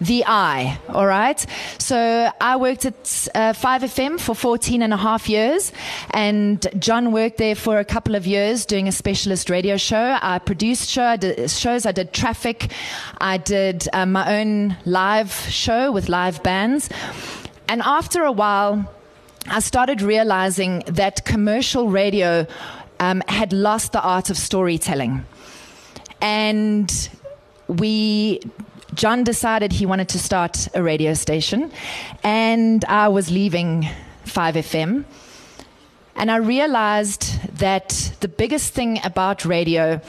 The Eye, all right? So I worked at 5FM for 14 and a half years, and John worked there for a couple of years doing a specialist radio show. I produced shows, I did traffic, I did my own live show with live bands. And after a while, I started realizing that commercial radio had lost the art of storytelling. And John decided he wanted to start a radio station, and I was leaving 5FM. And I realized that the biggest thing about radio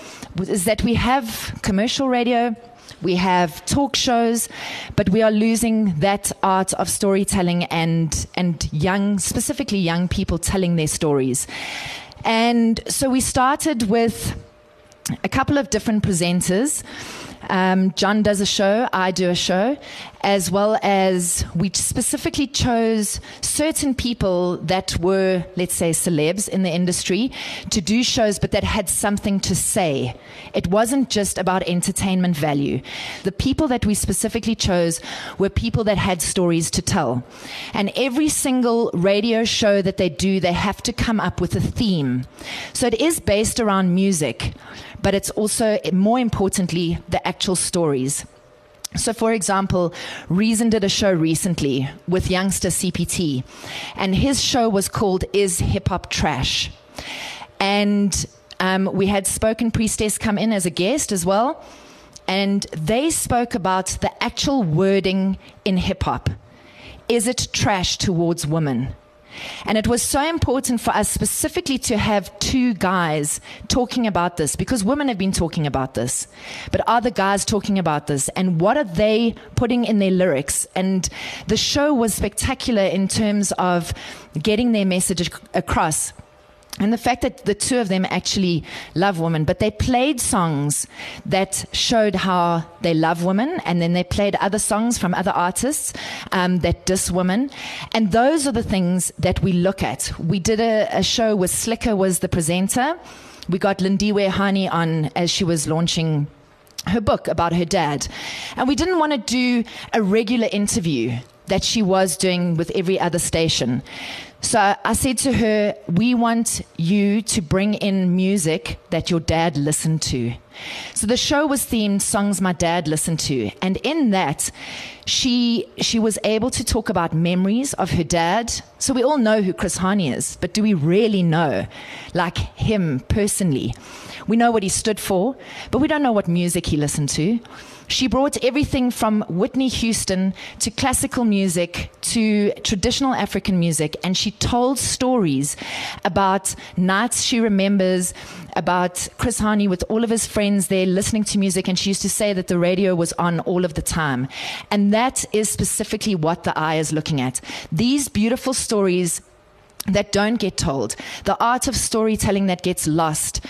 is that we have commercial radio, we have talk shows, but we are losing that art of storytelling and specifically young people telling their stories. And so we started with a couple of different presenters. John does a show, I do a show, as well as we specifically chose certain people that were, let's say, celebs in the industry to do shows, but that had something to say. It wasn't just about entertainment value. The people that we specifically chose were people that had stories to tell. And every single radio show that they do, they have to come up with a theme. So it is based around music, but it's also, more importantly, the actual stories. So, for example, Reason did a show recently with Youngster CPT, and his show was called Is Hip Hop Trash? And we had Spoken Priestess come in as a guest as well, and they spoke about the actual wording in hip hop. Is it trash towards women? And it was so important for us specifically to have two guys talking about this, because women have been talking about this. But are the guys talking about this? And what are they putting in their lyrics? And the show was spectacular in terms of getting their message across. And the fact that the two of them actually love women, but they played songs that showed how they love women, and then they played other songs from other artists that diss women. And those are the things that we look at. We did a show where Slicker was the presenter. We got Lindiwe Hani on as she was launching her book about her dad. And we didn't want to do a regular interview that she was doing with every other station. So I said to her, we want you to bring in music that your dad listened to. So the show was themed Songs My Dad Listened To. And in that, she was able to talk about memories of her dad. So we all know who Chris Hani is, but do we really know, like, him personally? We know what he stood for, but we don't know what music he listened to. She brought everything from Whitney Houston to classical music to traditional African music, and she told stories about nights she remembers, about Chris Hani with all of his friends there listening to music, and she used to say that the radio was on all of the time. And that is specifically what the Eye is looking at. These beautiful stories that don't get told, the art of storytelling that gets lost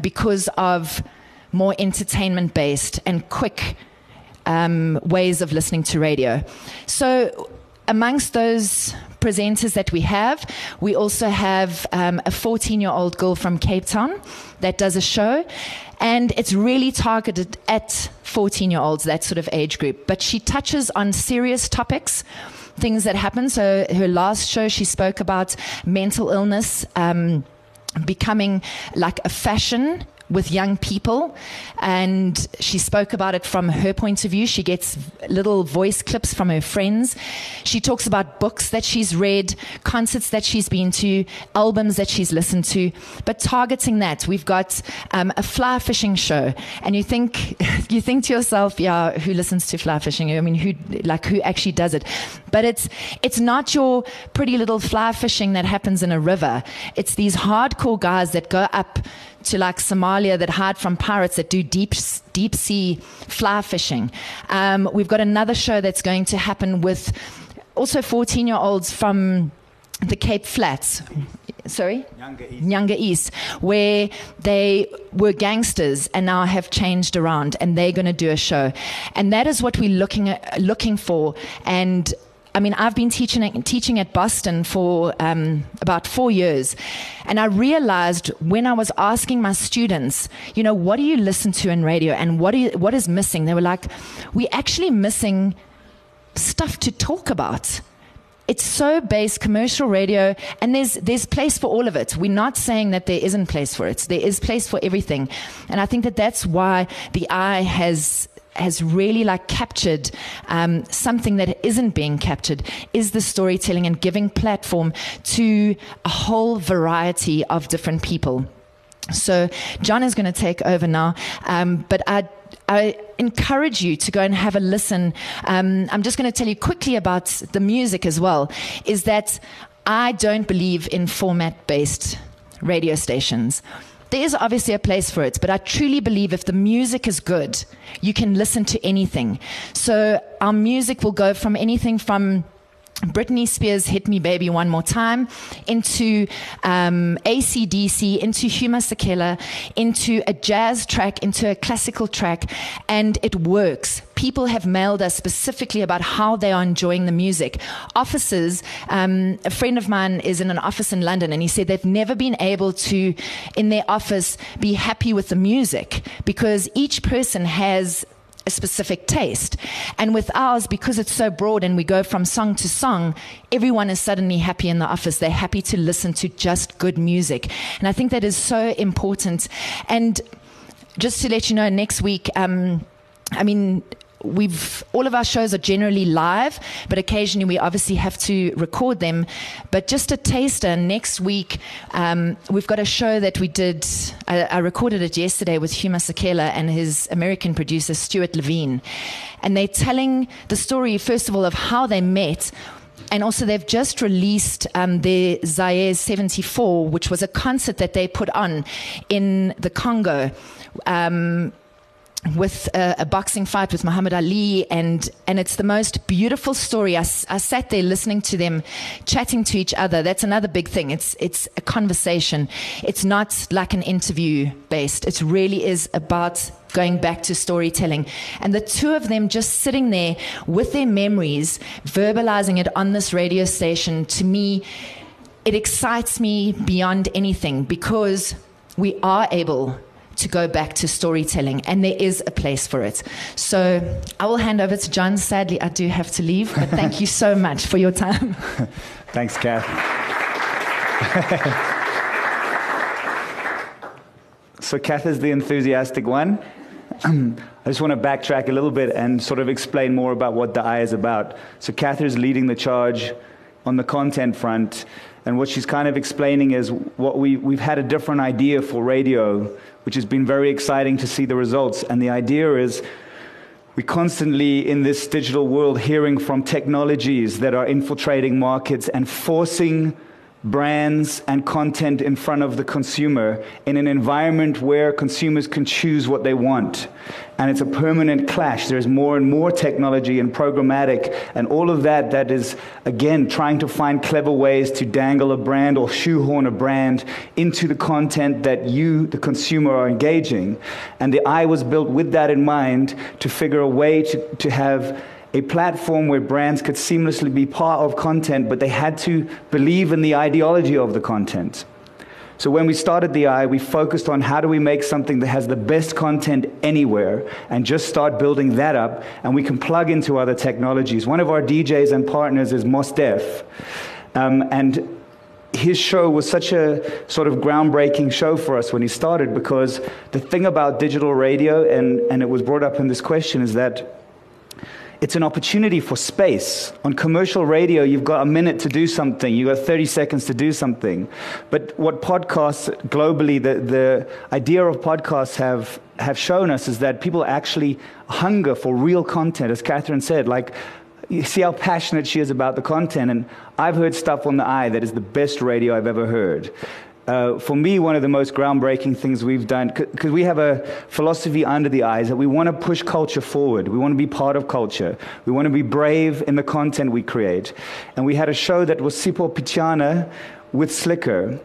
because of more entertainment-based and quick ways of listening to radio. So amongst those presenters that we have, we also have a 14-year-old girl from Cape Town that does a show, and it's really targeted at 14-year-olds, that sort of age group. But she touches on serious topics, things that happen. So her last show, she spoke about mental illness becoming like a fashion with young people, and she spoke about it from her point of view. She gets little voice clips from her friends. She talks about books that she's read, concerts that she's been to, albums that she's listened to, but targeting that. We've got a fly fishing show, and you think to yourself, yeah, who listens to fly fishing? I mean, who actually does it? But it's not your pretty little fly fishing that happens in a river. It's these hardcore guys that go up to, like, Somalia, that hide from pirates, that do deep sea fly fishing. We've got another show that's going to happen with also 14-year-olds from the Cape Flats. Sorry? Nyanga East, where they were gangsters and now have changed around, and they're going to do a show. And that is what we're looking for. And I mean, I've been teaching at Boston for about 4 years, and I realized when I was asking my students, you know, what do you listen to in radio and what is missing? They were like, we're actually missing stuff to talk about. It's so base commercial radio, and there's place for all of it. We're not saying that there isn't place for it. There is place for everything, and I think that that's why the Eye has really like captured something that isn't being captured, is the storytelling and giving platform to a whole variety of different people. So John is going to take over now, but I encourage you to go and have a listen. I'm just going to tell you quickly about the music as well, is that I don't believe in format-based radio stations. There is obviously a place for it, but I truly believe if the music is good, you can listen to anything. So our music will go from anything from Britney Spears' Hit Me Baby One More Time, into AC/DC, into Hugh Masekela, into a jazz track, into a classical track, and it works. People have mailed us specifically about how they are enjoying the music. Offices, a friend of mine is in an office in London, and he said they've never been able to, in their office, be happy with the music, because each person has a specific taste. And with ours, because it's so broad and we go from song to song, everyone is suddenly happy in the office. They're happy to listen to just good music. And I think that is so important. And just to let you know, next week, I mean, all of our shows are generally live, but occasionally we obviously have to record them. But just a taster, next week we've got a show that we did. I recorded it yesterday with Hugh Masekela and his American producer Stuart Levine, and they're telling the story first of all of how they met. And also they've just released their Zaire 74, which was a concert that they put on in the Congo, with a boxing fight with Muhammad Ali, and it's the most beautiful story. I sat there listening to them chatting to each other. That's another big thing. It's a conversation. It's not like an interview based. It really is about going back to storytelling. And the two of them just sitting there with their memories, verbalizing it on this radio station, to me, it excites me beyond anything, because we are able to go back to storytelling, and there is a place for it. So I will hand over to John. Sadly, I do have to leave, but thank you so much for your time. Thanks, Kath. So Kath is the enthusiastic one. I just want to backtrack a little bit and sort of explain more about what the Eye is about. So Kath is leading the charge on the content front, and what she's kind of explaining is what we've had a different idea for radio, which has been very exciting to see the results. And the idea is we constantly, in this digital world, hearing from technologies that are infiltrating markets and forcing brands and content in front of the consumer in an environment where consumers can choose what they want. And it's a permanent clash. There's more and more technology and programmatic and all of that is, again, trying to find clever ways to dangle a brand or shoehorn a brand into the content that you, the consumer, are engaging. And the Eye was built with that in mind, to figure a way to have a platform where brands could seamlessly be part of content, but they had to believe in the ideology of the content. So when we started the Eye, we focused on how do we make something that has the best content anywhere, and just start building that up, and we can plug into other technologies. One of our DJs and partners is Mos Def, and his show was such a sort of groundbreaking show for us when he started, because the thing about digital radio, and it was brought up in this question, is that it's an opportunity for space. On commercial radio, you've got a minute to do something. You've got 30 seconds to do something. But what podcasts globally, the idea of podcasts have shown us, is that people actually hunger for real content. As Catherine said, like, you see how passionate she is about the content. And I've heard stuff on the Eye that is the best radio I've ever heard. For me, one of the most groundbreaking things we've done, because we have a philosophy under the Eye, that we want to push culture forward. We want to be part of culture. We want to be brave in the content we create. And we had a show that was Sipho Pikana with Slicker.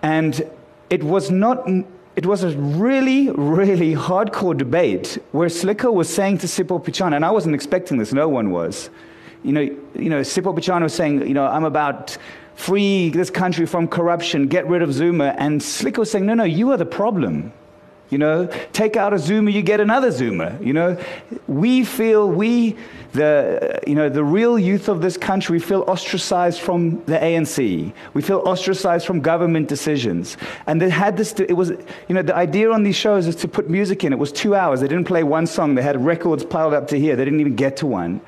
And it was a really, really hardcore debate where Slicker was saying to Sipho Pikana, and I wasn't expecting this, no one was, Sipho Pikana was saying, I'm about free this country from corruption, get rid of Zuma. And Slicker was saying, no, you are the problem. Take out a Zuma, you get another Zuma. We feel the real youth of this country, we feel ostracized from the ANC. We feel ostracized from government decisions. And they had this, the idea on these shows is to put music in. It was 2 hours. They didn't play one song. They had records piled up to here. They didn't even get to one.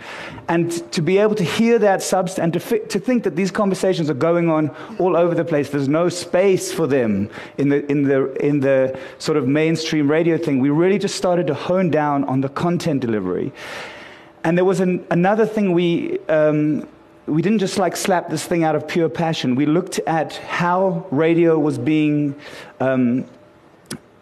And to be able to hear that substance and to think that these conversations are going on all over the place. There's no space for them in the sort of mainstream radio thing. We really just started to hone down on the content delivery. And there was another thing we didn't just slap this thing out of pure passion. We looked at how radio was being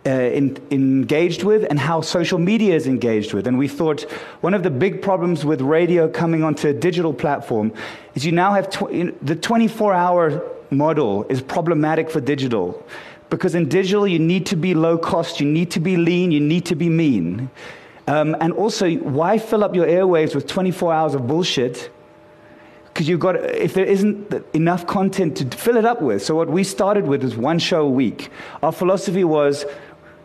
engaged with and how social media is engaged with. And we thought one of the big problems with radio coming onto a digital platform is you now have the 24-hour model is problematic for digital. Because in digital, you need to be low cost, you need to be lean, you need to be mean. And also, why fill up your airwaves with 24 hours of bullshit? Because if there isn't enough content to fill it up with. So what we started with is one show a week. Our philosophy was,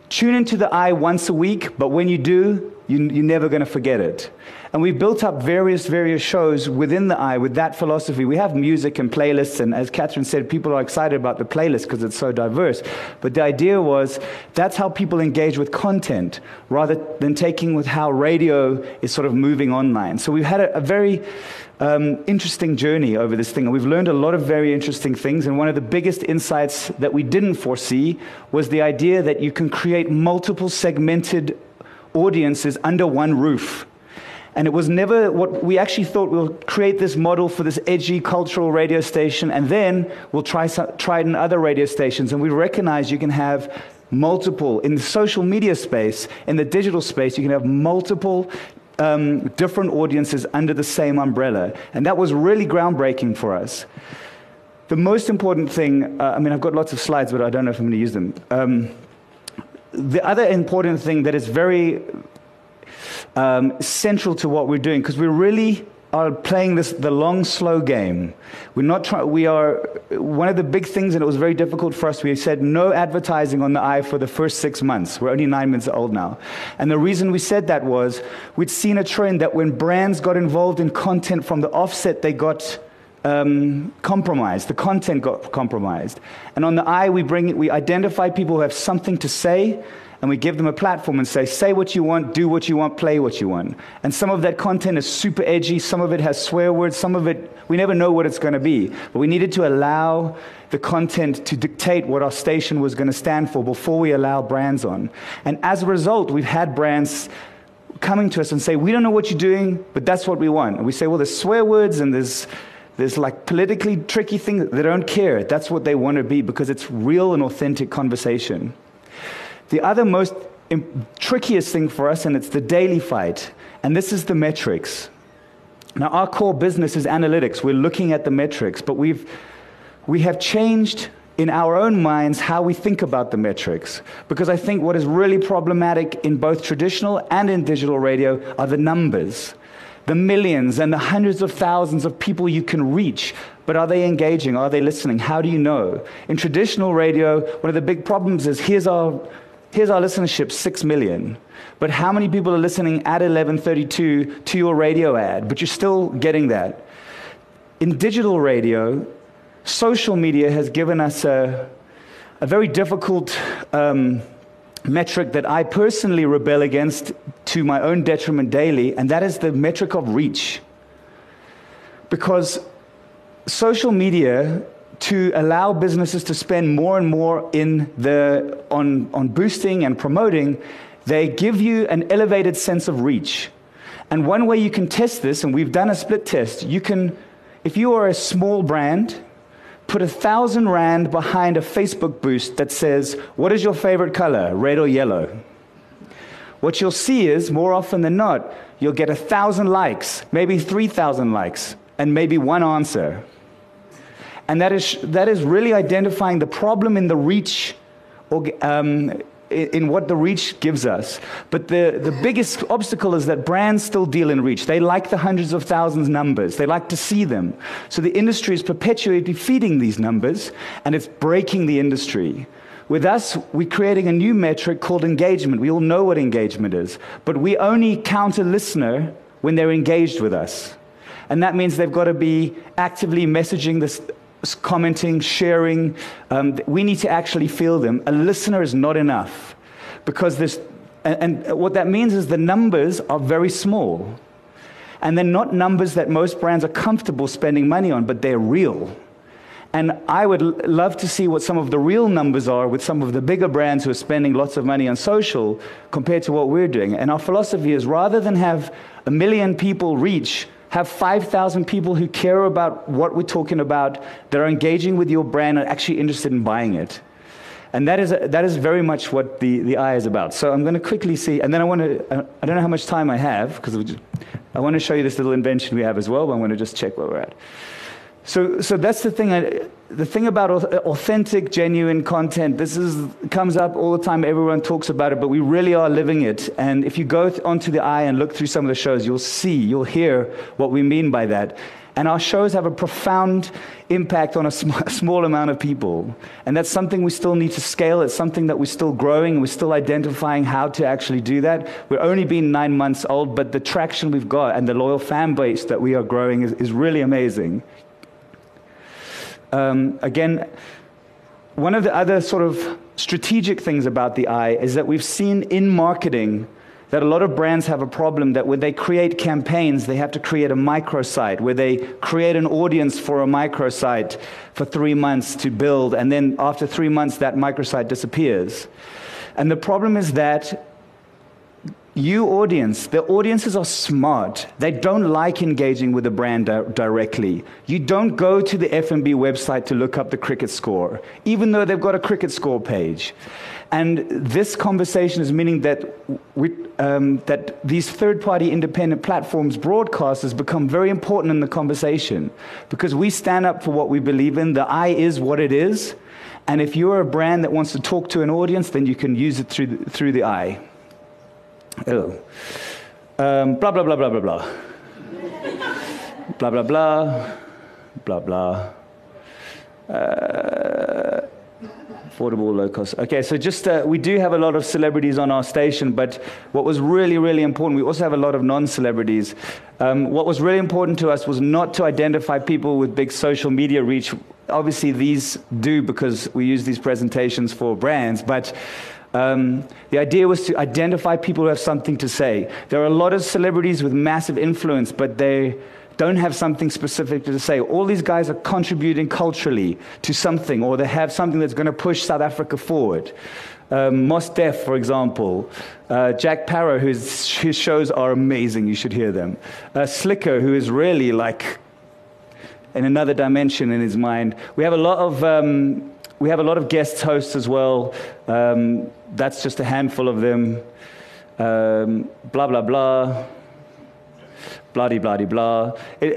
tune into the Eye once a week, but when you do, you're never going to forget it. And we built up various shows within the Eye with that philosophy. We have music and playlists, and as Catherine said, people are excited about the playlist because it's so diverse. But the idea was that's how people engage with content rather than taking with how radio is sort of moving online. So we've had a very interesting journey over this thing, and we've learned a lot of very interesting things. And one of the biggest insights that we didn't foresee was the idea that you can create multiple segmented audiences under one roof. And it was never what we actually thought. We'll create this model for this edgy cultural radio station, and then we'll try it in other radio stations. And we recognize you can have multiple, in the social media space, in the digital space, you can have multiple different audiences under the same umbrella. And that was really groundbreaking for us. The most important thing, I've got lots of slides, but I don't know if I'm going to use them. The other important thing that is very central to what we're doing, because we really are playing the long, slow game. One of the big things, and it was very difficult for us, we said no advertising on the Eye for the first 6 months. We're only 9 months old now. And the reason we said that was we'd seen a trend that when brands got involved in content from the offset, they got compromised. The content got compromised. And on the Eye, we identify people who have something to say, and we give them a platform and say what you want, do what you want, play what you want. And some of that content is super edgy, some of it has swear words, some of it, we never know what it's going to be. But we needed to allow the content to dictate what our station was going to stand for before we allow brands on. And as a result, we've had brands coming to us and say, we don't know what you're doing, but that's what we want. And we say, well, there's swear words and there's politically tricky things. They don't care. That's what they want to be, because it's real and authentic conversation. The other most trickiest thing for us, and it's the daily fight, and this is the metrics. Now, our core business is analytics. We're looking at the metrics, but we have changed in our own minds how we think about the metrics, because I think what is really problematic in both traditional and in digital radio are the numbers. The millions and the hundreds of thousands of people you can reach, but are they engaging? Are they listening? How do you know? In traditional radio, one of the big problems is here's our listenership, 6 million. But how many people are listening at 11:32 to your radio ad? But you're still getting that. In digital radio, social media has given us a very difficult metric that I personally rebel against to my own detriment daily, and that is the metric of reach. Because social media, to allow businesses to spend more and more on boosting and promoting, they give you an elevated sense of reach. And one way you can test this, and we've done a split test, if you are a small brand, put 1,000 rand behind a Facebook boost that says, what is your favorite color, red or yellow? What you'll see is, more often than not, you'll get 1,000 likes, maybe 3,000 likes, and maybe one answer. And that is really identifying the problem in the reach in what the reach gives us. But the biggest obstacle is that brands still deal in reach. They like the hundreds of thousands numbers. They like to see them. So the industry is perpetually feeding these numbers, and it's breaking the industry. With us, we're creating a new metric called engagement. We all know what engagement is, but we only count a listener when they're engaged with us. And that means they've got to be actively messaging this, commenting, sharing. We need to actually feel them. A listener is not enough, because this, and what that means is the numbers are very small, and they're not numbers that most brands are comfortable spending money on, but they're real. And I would love to see what some of the real numbers are with some of the bigger brands who are spending lots of money on social compared to what we're doing. And our philosophy is, rather than have 1 million people reach, have 5,000 people who care about what we're talking about, that are engaging with your brand and actually interested in buying it. And that is very much what the Eye is about. So I'm going to quickly see, and then I want to, I don't know how much time I have, because I want to show you this little invention we have as well, but I'm going to just check where we're at. So that's the thing. The thing about authentic, genuine content, comes up all the time. Everyone talks about it, but we really are living it. And if you go onto the Eye and look through some of the shows, you'll hear what we mean by that. And our shows have a profound impact on a small amount of people. And that's something we still need to scale. It's something that we're still growing. We're still identifying how to actually do that. We're only been 9 months old, but the traction we've got and the loyal fan base that we are growing is really amazing. Again, one of the other sort of strategic things about the Eye is that we've seen in marketing that a lot of brands have a problem that when they create campaigns, they have to create a microsite, where they create an audience for a microsite for 3 months to build, and then after 3 months, that microsite disappears. And the problem is that the audiences are smart. They don't like engaging with the brand directly. You don't go to the FNB website to look up the cricket score, even though they've got a cricket score page. And this conversation is meaning that that these third-party independent platforms, broadcasters, become very important in the conversation, because we stand up for what we believe in. The Eye is what it is. And if you're a brand that wants to talk to an audience, then you can use it through the Eye. Oh, blah, blah, blah, blah, blah, blah. Blah, blah, blah, blah, blah. Affordable, low cost. Okay, so just we do have a lot of celebrities on our station, but what was really, really important, we also have a lot of non-celebrities. What was really important to us was not to identify people with big social media reach. Obviously, these do, because we use these presentations for brands, but the idea was to identify people who have something to say. There are a lot of celebrities with massive influence, but they don't have something specific to say. All these guys are contributing culturally to something, or they have something that's going to push South Africa forward. Mos Def, for example, Jack Parow, whose shows are amazing. You should hear them. Slicker, who is really like in another dimension in his mind. We have a lot of guest hosts as well. That's just a handful of them. Blah, blah, blah. Bloody, bloody, blah. The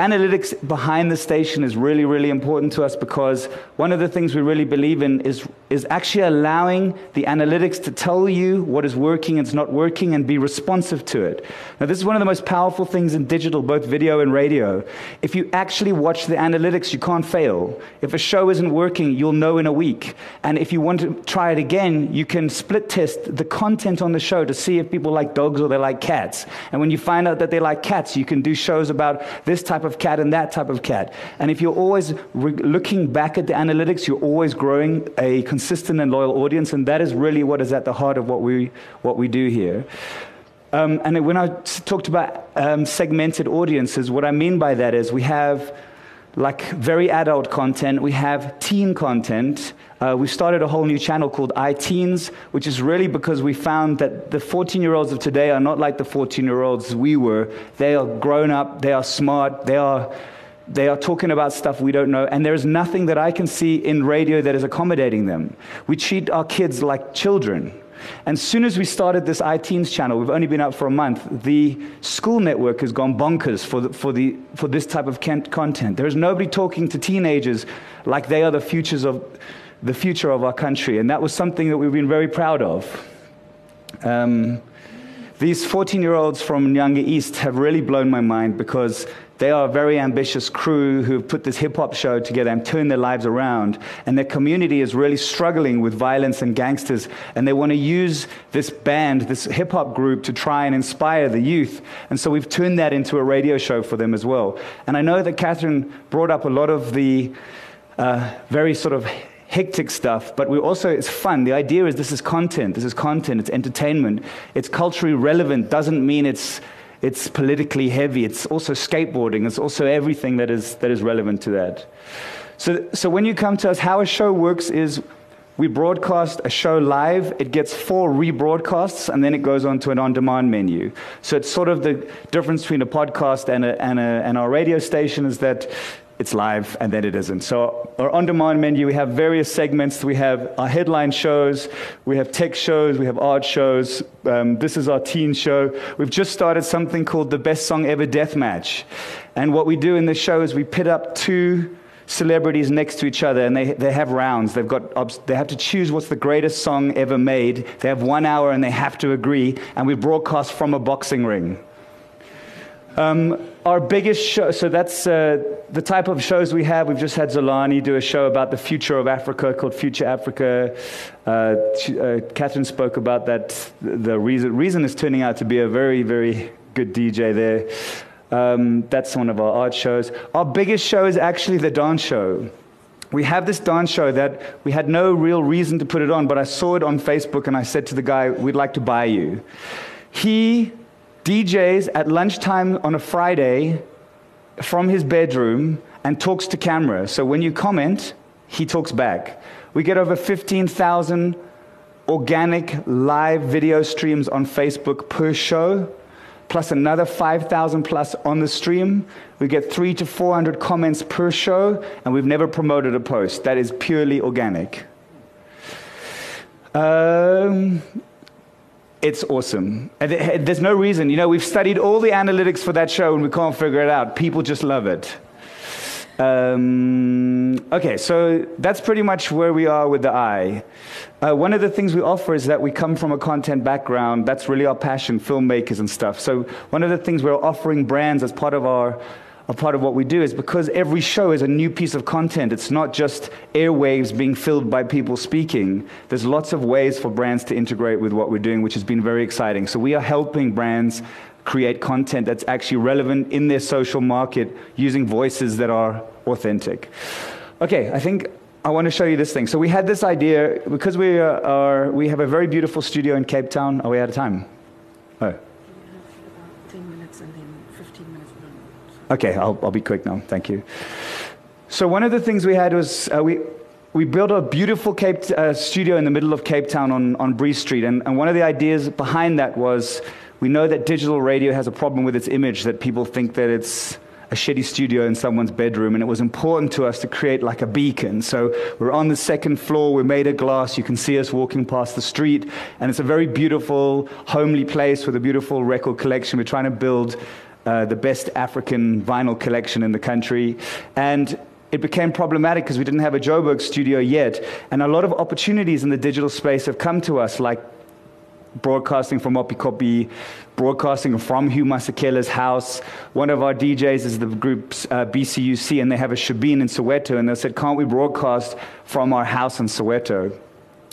analytics behind the station is really, really important to us, because one of the things we really believe in is actually allowing the analytics to tell you what is working and is not working, and be responsive to it. Now, this is one of the most powerful things in digital, both video and radio. If you actually watch the analytics, you can't fail. If a show isn't working, you'll know in a week. And if you want to try it again, you can split test the content on the show to see if people like dogs or they like cats. And when you find out that they like cats, you can do shows about this type of cat and that type of cat. And if you're always looking back at the analytics, you're always growing a consistent and loyal audience, and that is really what is at the heart of what we do here. And when I talked about segmented audiences, what I mean by that is we have like very adult content, we have teen content. We started a whole new channel called iTeens, which is really because we found that the 14-year-olds of today are not like the 14-year-olds we were. They are grown up, they are smart, they are talking about stuff we don't know, and there is nothing that I can see in radio that is accommodating them. We treat our kids like children. And as soon as we started this iTeens channel, we've only been up for a month, the school network has gone bonkers for this type of content. There is nobody talking to teenagers like they are the futures of the future of our country, and that was something that we've been very proud of. These 14-year-olds from Nyanga East have really blown my mind, because they are a very ambitious crew who have put this hip-hop show together and turned their lives around, and their community is really struggling with violence and gangsters, and they want to use this band, this hip-hop group, to try and inspire the youth. And so we've turned that into a radio show for them as well. And I know that Catherine brought up a lot of the very sort of hectic stuff, but we also, it's fun. The idea is this is content, it's entertainment, it's culturally relevant, doesn't mean it's politically heavy, it's also skateboarding, it's also everything that is relevant to that. So when you come to us, how a show works is we broadcast a show live, it gets 4 rebroadcasts, and then it goes on to an on-demand menu. So it's sort of the difference between a podcast and our radio station is that it's live, and then it isn't. So our on-demand menu, we have various segments. We have our headline shows, we have tech shows, we have art shows. This is our teen show. We've just started something called the Best Song Ever Deathmatch. And what we do in this show is we pit up 2 celebrities next to each other, and they have rounds. They have to choose what's the greatest song ever made. They have 1 hour, and they have to agree, and we broadcast from a boxing ring. Our biggest show, so that's the type of shows we have. We've just had Zolani do a show about the future of Africa called Future Africa. Catherine spoke about that. The Reason is turning out to be a very, very good DJ there. That's one of our art shows. Our biggest show is actually the dance show. We have this dance show that we had no real reason to put it on, but I saw it on Facebook and I said to the guy, we'd like to buy you. He DJs at lunchtime on a Friday from his bedroom and talks to camera. So when you comment, he talks back. We get over 15,000 organic live video streams on Facebook per show, plus another 5,000 plus on the stream. We get 300 to 400 comments per show, and we've never promoted a post. That is purely organic. It's awesome. There's no reason. You know, we've studied all the analytics for that show and we can't figure it out. People just love it. Okay, so that's pretty much where we are with the Eye. One of the things we offer is that we come from a content background. That's really our passion, filmmakers and stuff. So one of the things we're offering brands as part of our what we do is because every show is a new piece of content. It's not just airwaves being filled by people speaking. There's lots of ways for brands to integrate with what we're doing, which has been very exciting. So we are helping brands create content that's actually relevant in their social market using voices that are authentic. Okay, I think I want to show you this thing. So we had this idea, because we have a very beautiful studio in Cape Town. Are we out of time? Oh. Okay, I'll be quick now, thank you. So one of the things we had was we built a beautiful studio in the middle of Cape Town on Bree Street, and one of the ideas behind that was we know that digital radio has a problem with its image, that people think that it's a shitty studio in someone's bedroom, and it was important to us to create like a beacon. So we're on the 2nd floor, we're made of glass, you can see us walking past the street, and it's a very beautiful, homely place with a beautiful record collection. We're trying to build the best African vinyl collection in the country. And it became problematic because we didn't have a Joburg studio yet. And a lot of opportunities in the digital space have come to us, like broadcasting from Opikopi, broadcasting from Hugh Masekela's house. One of our DJs is the group's BCUC, and they have a shebeen in Soweto. And they said, can't we broadcast from our house in Soweto?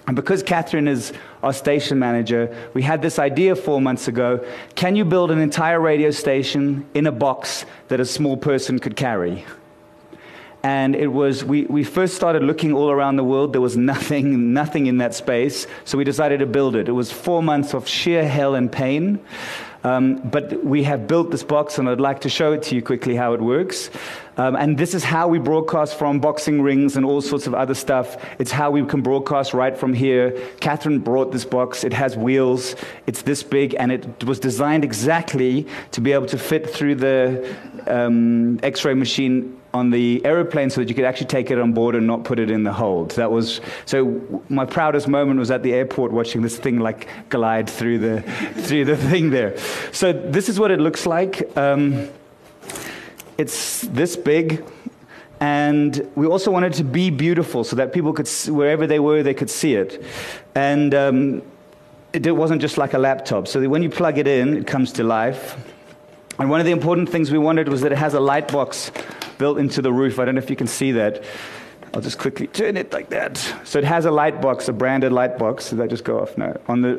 And because Catherine is our station manager, we had this idea 4 months ago. Can you build an entire radio station in a box that a small person could carry? And it was, we first started looking all around the world. There was nothing in that space. So we decided to build it. It was 4 months of sheer hell and pain. But we have built this box, and I'd like to show it to you quickly how it works. And this is how we broadcast from boxing rings and all sorts of other stuff. It's how we can broadcast right from here. Catherine brought this box. It has wheels. It's this big, and it was designed exactly to be able to fit through the X-ray machine on the aeroplane so that you could actually take it on board and not put it in the hold. That was, so my proudest moment was at the airport watching this thing like glide through the through the thing there. So this is what it looks like. It's this big. And we also wanted to be beautiful so that people could, wherever they were, they could see it. And it wasn't just like a laptop. So when you plug it in, it comes to life. And one of the important things we wanted was that it has a light box built into the roof. I don't know if you can see that. I'll just quickly turn it like that. So it has a light box, a branded light box. Did that just go off? No.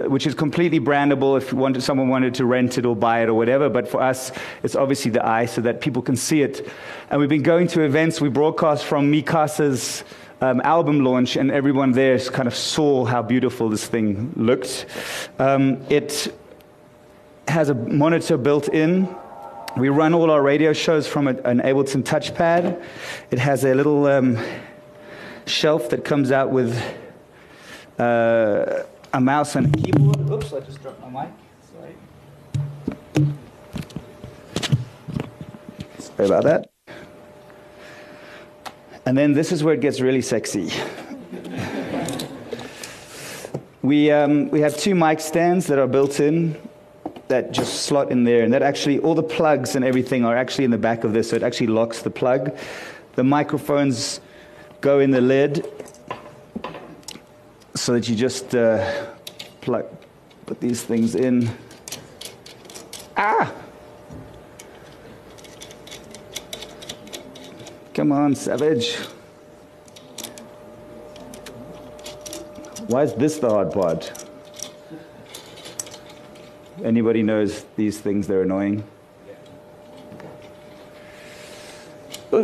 Which is completely brandable if someone wanted to rent it or buy it or whatever. But for us, it's obviously the Eye so that people can see it. And we've been going to events. We broadcast from Mikasa's album launch, and everyone there kind of saw how beautiful this thing looked. It has a monitor built in. We run all our radio shows from an Ableton touchpad. It has a little shelf that comes out with a mouse and a keyboard. Oops, I just dropped my mic. Sorry about that. And then this is where it gets really sexy. We have two mic stands that are built in that just slot in there, and that actually, all the plugs and everything are actually in the back of this, so it actually locks the plug. The microphones go in the lid so that you just put these things in. Ah! Come on, savage. Why is this the hard part? Anybody knows these things, they're annoying. Ooh.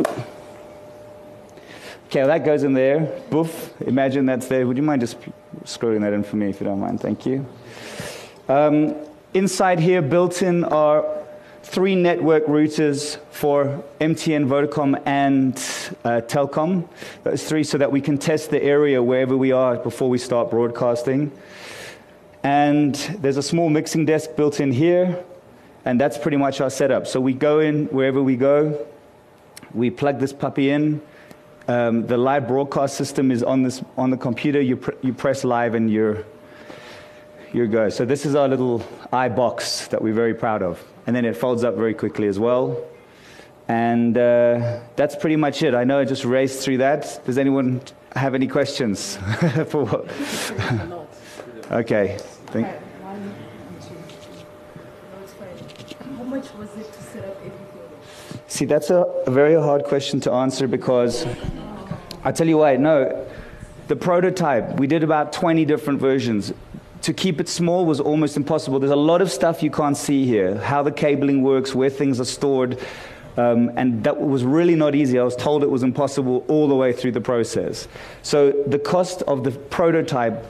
Okay, well, that goes in there. Boof, imagine that's there. Would you mind just scrolling that in for me if you don't mind? Thank you. Inside here, built in are three network routers for MTN, Vodacom, and Telcom. Those three so that we can test the area wherever we are before we start broadcasting. And there's a small mixing desk built in here, and that's pretty much our setup. So we go in wherever we go, we plug this puppy in. The live broadcast system is on the computer. You press live, and you go. So this is our little Eye box that we're very proud of, and then it folds up very quickly as well. And that's pretty much it. I know I just raced through that. Does anyone have any questions for what? Okay. How much was it to set up everything? See, that's a very hard question to answer because I tell you why. No, the prototype, we did about 20 different versions. To keep it small was almost impossible. There's a lot of stuff you can't see here, how the cabling works, where things are stored, and that was really not easy. I was told it was impossible all the way through the process. So the cost of the prototype,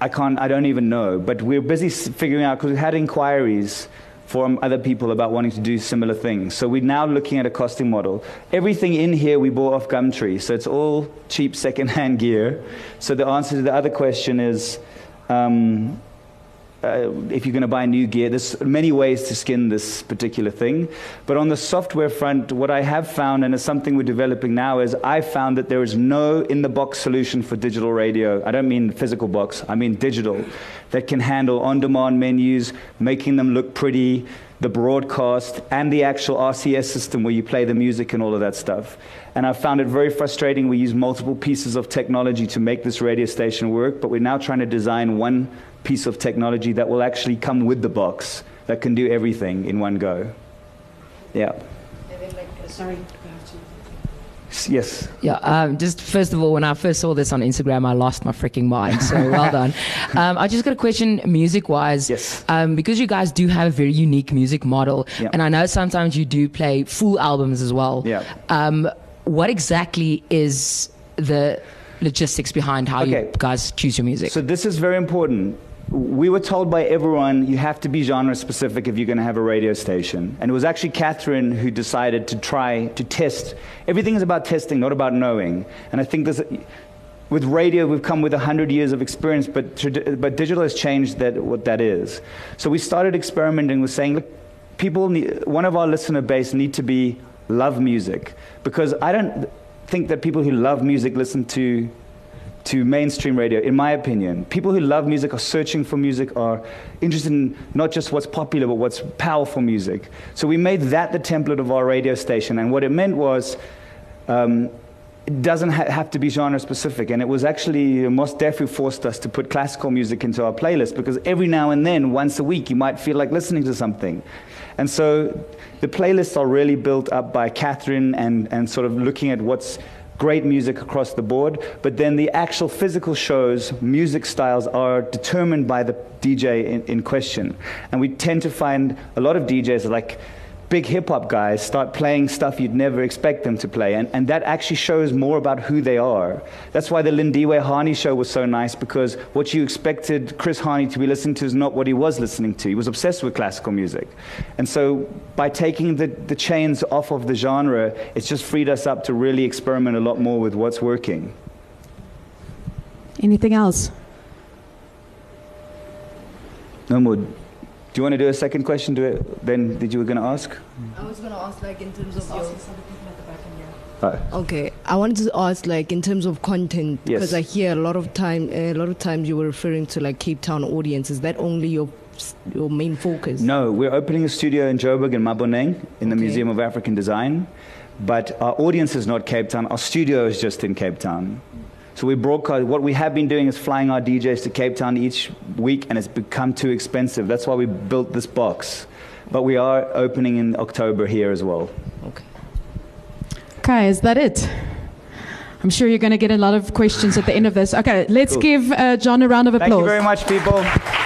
I don't even know, but we're busy figuring out, because we had inquiries from other people about wanting to do similar things. So we're now looking at a costing model. Everything in here we bought off Gumtree, so it's all cheap secondhand gear. So the answer to the other question is, if you're going to buy new gear, there's many ways to skin this particular thing. But on the software front, what I have found, and it's something we're developing now, is I found that there is no in-the-box solution for digital radio. I don't mean physical box, I mean digital, that can handle on-demand menus, making them look pretty, the broadcast, and the actual RCS system where you play the music and all of that stuff. And I found it very frustrating. We use multiple pieces of technology to make this radio station work, but we're now trying to design one piece of technology that will actually come with the box, that can do everything in one go. Yeah. And then, like, sorry. Yes. Yeah. Just first of all, when I first saw this on Instagram, I lost my freaking mind. So well done. I just got a question, music-wise. Yes. Because you guys do have a very unique music model, yeah, and I know sometimes you do play full albums as well. Yeah. What exactly is the logistics behind how you guys choose your music? So this is very important. We were told by everyone, you have to be genre-specific if you're going to have a radio station. And it was actually Catherine who decided to try to test. Everything is about testing, not about knowing. And I think this, with radio, we've come with 100 years of experience, but digital has changed what that is. So we started experimenting with saying, look, people need, one of our listener base need to love music. Because I don't think that people who love music listen to mainstream radio, in my opinion. People who love music, are searching for music, are interested in not just what's popular, but what's powerful music. So we made that the template of our radio station, and what it meant was It doesn't have to be genre specific, and it was actually Mos Def who forced us to put classical music into our playlist, because every now and then, once a week, you might feel like listening to something. And so the playlists are really built up by Catherine and sort of looking at what's great music across the board, but then the actual physical shows, music styles are determined by the DJ in question. And we tend to find a lot of DJs are like big hip-hop guys start playing stuff you'd never expect them to play, and that actually shows more about who they are. That's why the Lindiwe Hani show was so nice, because what you expected Chris Hani to be listening to is not what he was listening to. He was obsessed with classical music. And so by taking the chains off of the genre, it's just freed us up to really experiment a lot more with what's working. Anything else? No more. Do you want to do a second question to it? Then did you were going to ask? I was going to ask, like, in terms of your... Okay, I wanted to ask, like, in terms of content, because I hear a lot of times you were referring to, like, Cape Town audience. Is that only your main focus? No, we're opening a studio in Joburg in Maboneng, in the Museum of African Design, but our audience is not Cape Town. Our studio is just in Cape Town. So we broadcast, what we have been doing is flying our DJs to Cape Town each week, and it's become too expensive. That's why we built this box. But we are opening in October here as well. Okay. Okay, is that it? I'm sure you're going to get a lot of questions at the end of this. Okay, let's give John a round of applause. Thank you very much, people.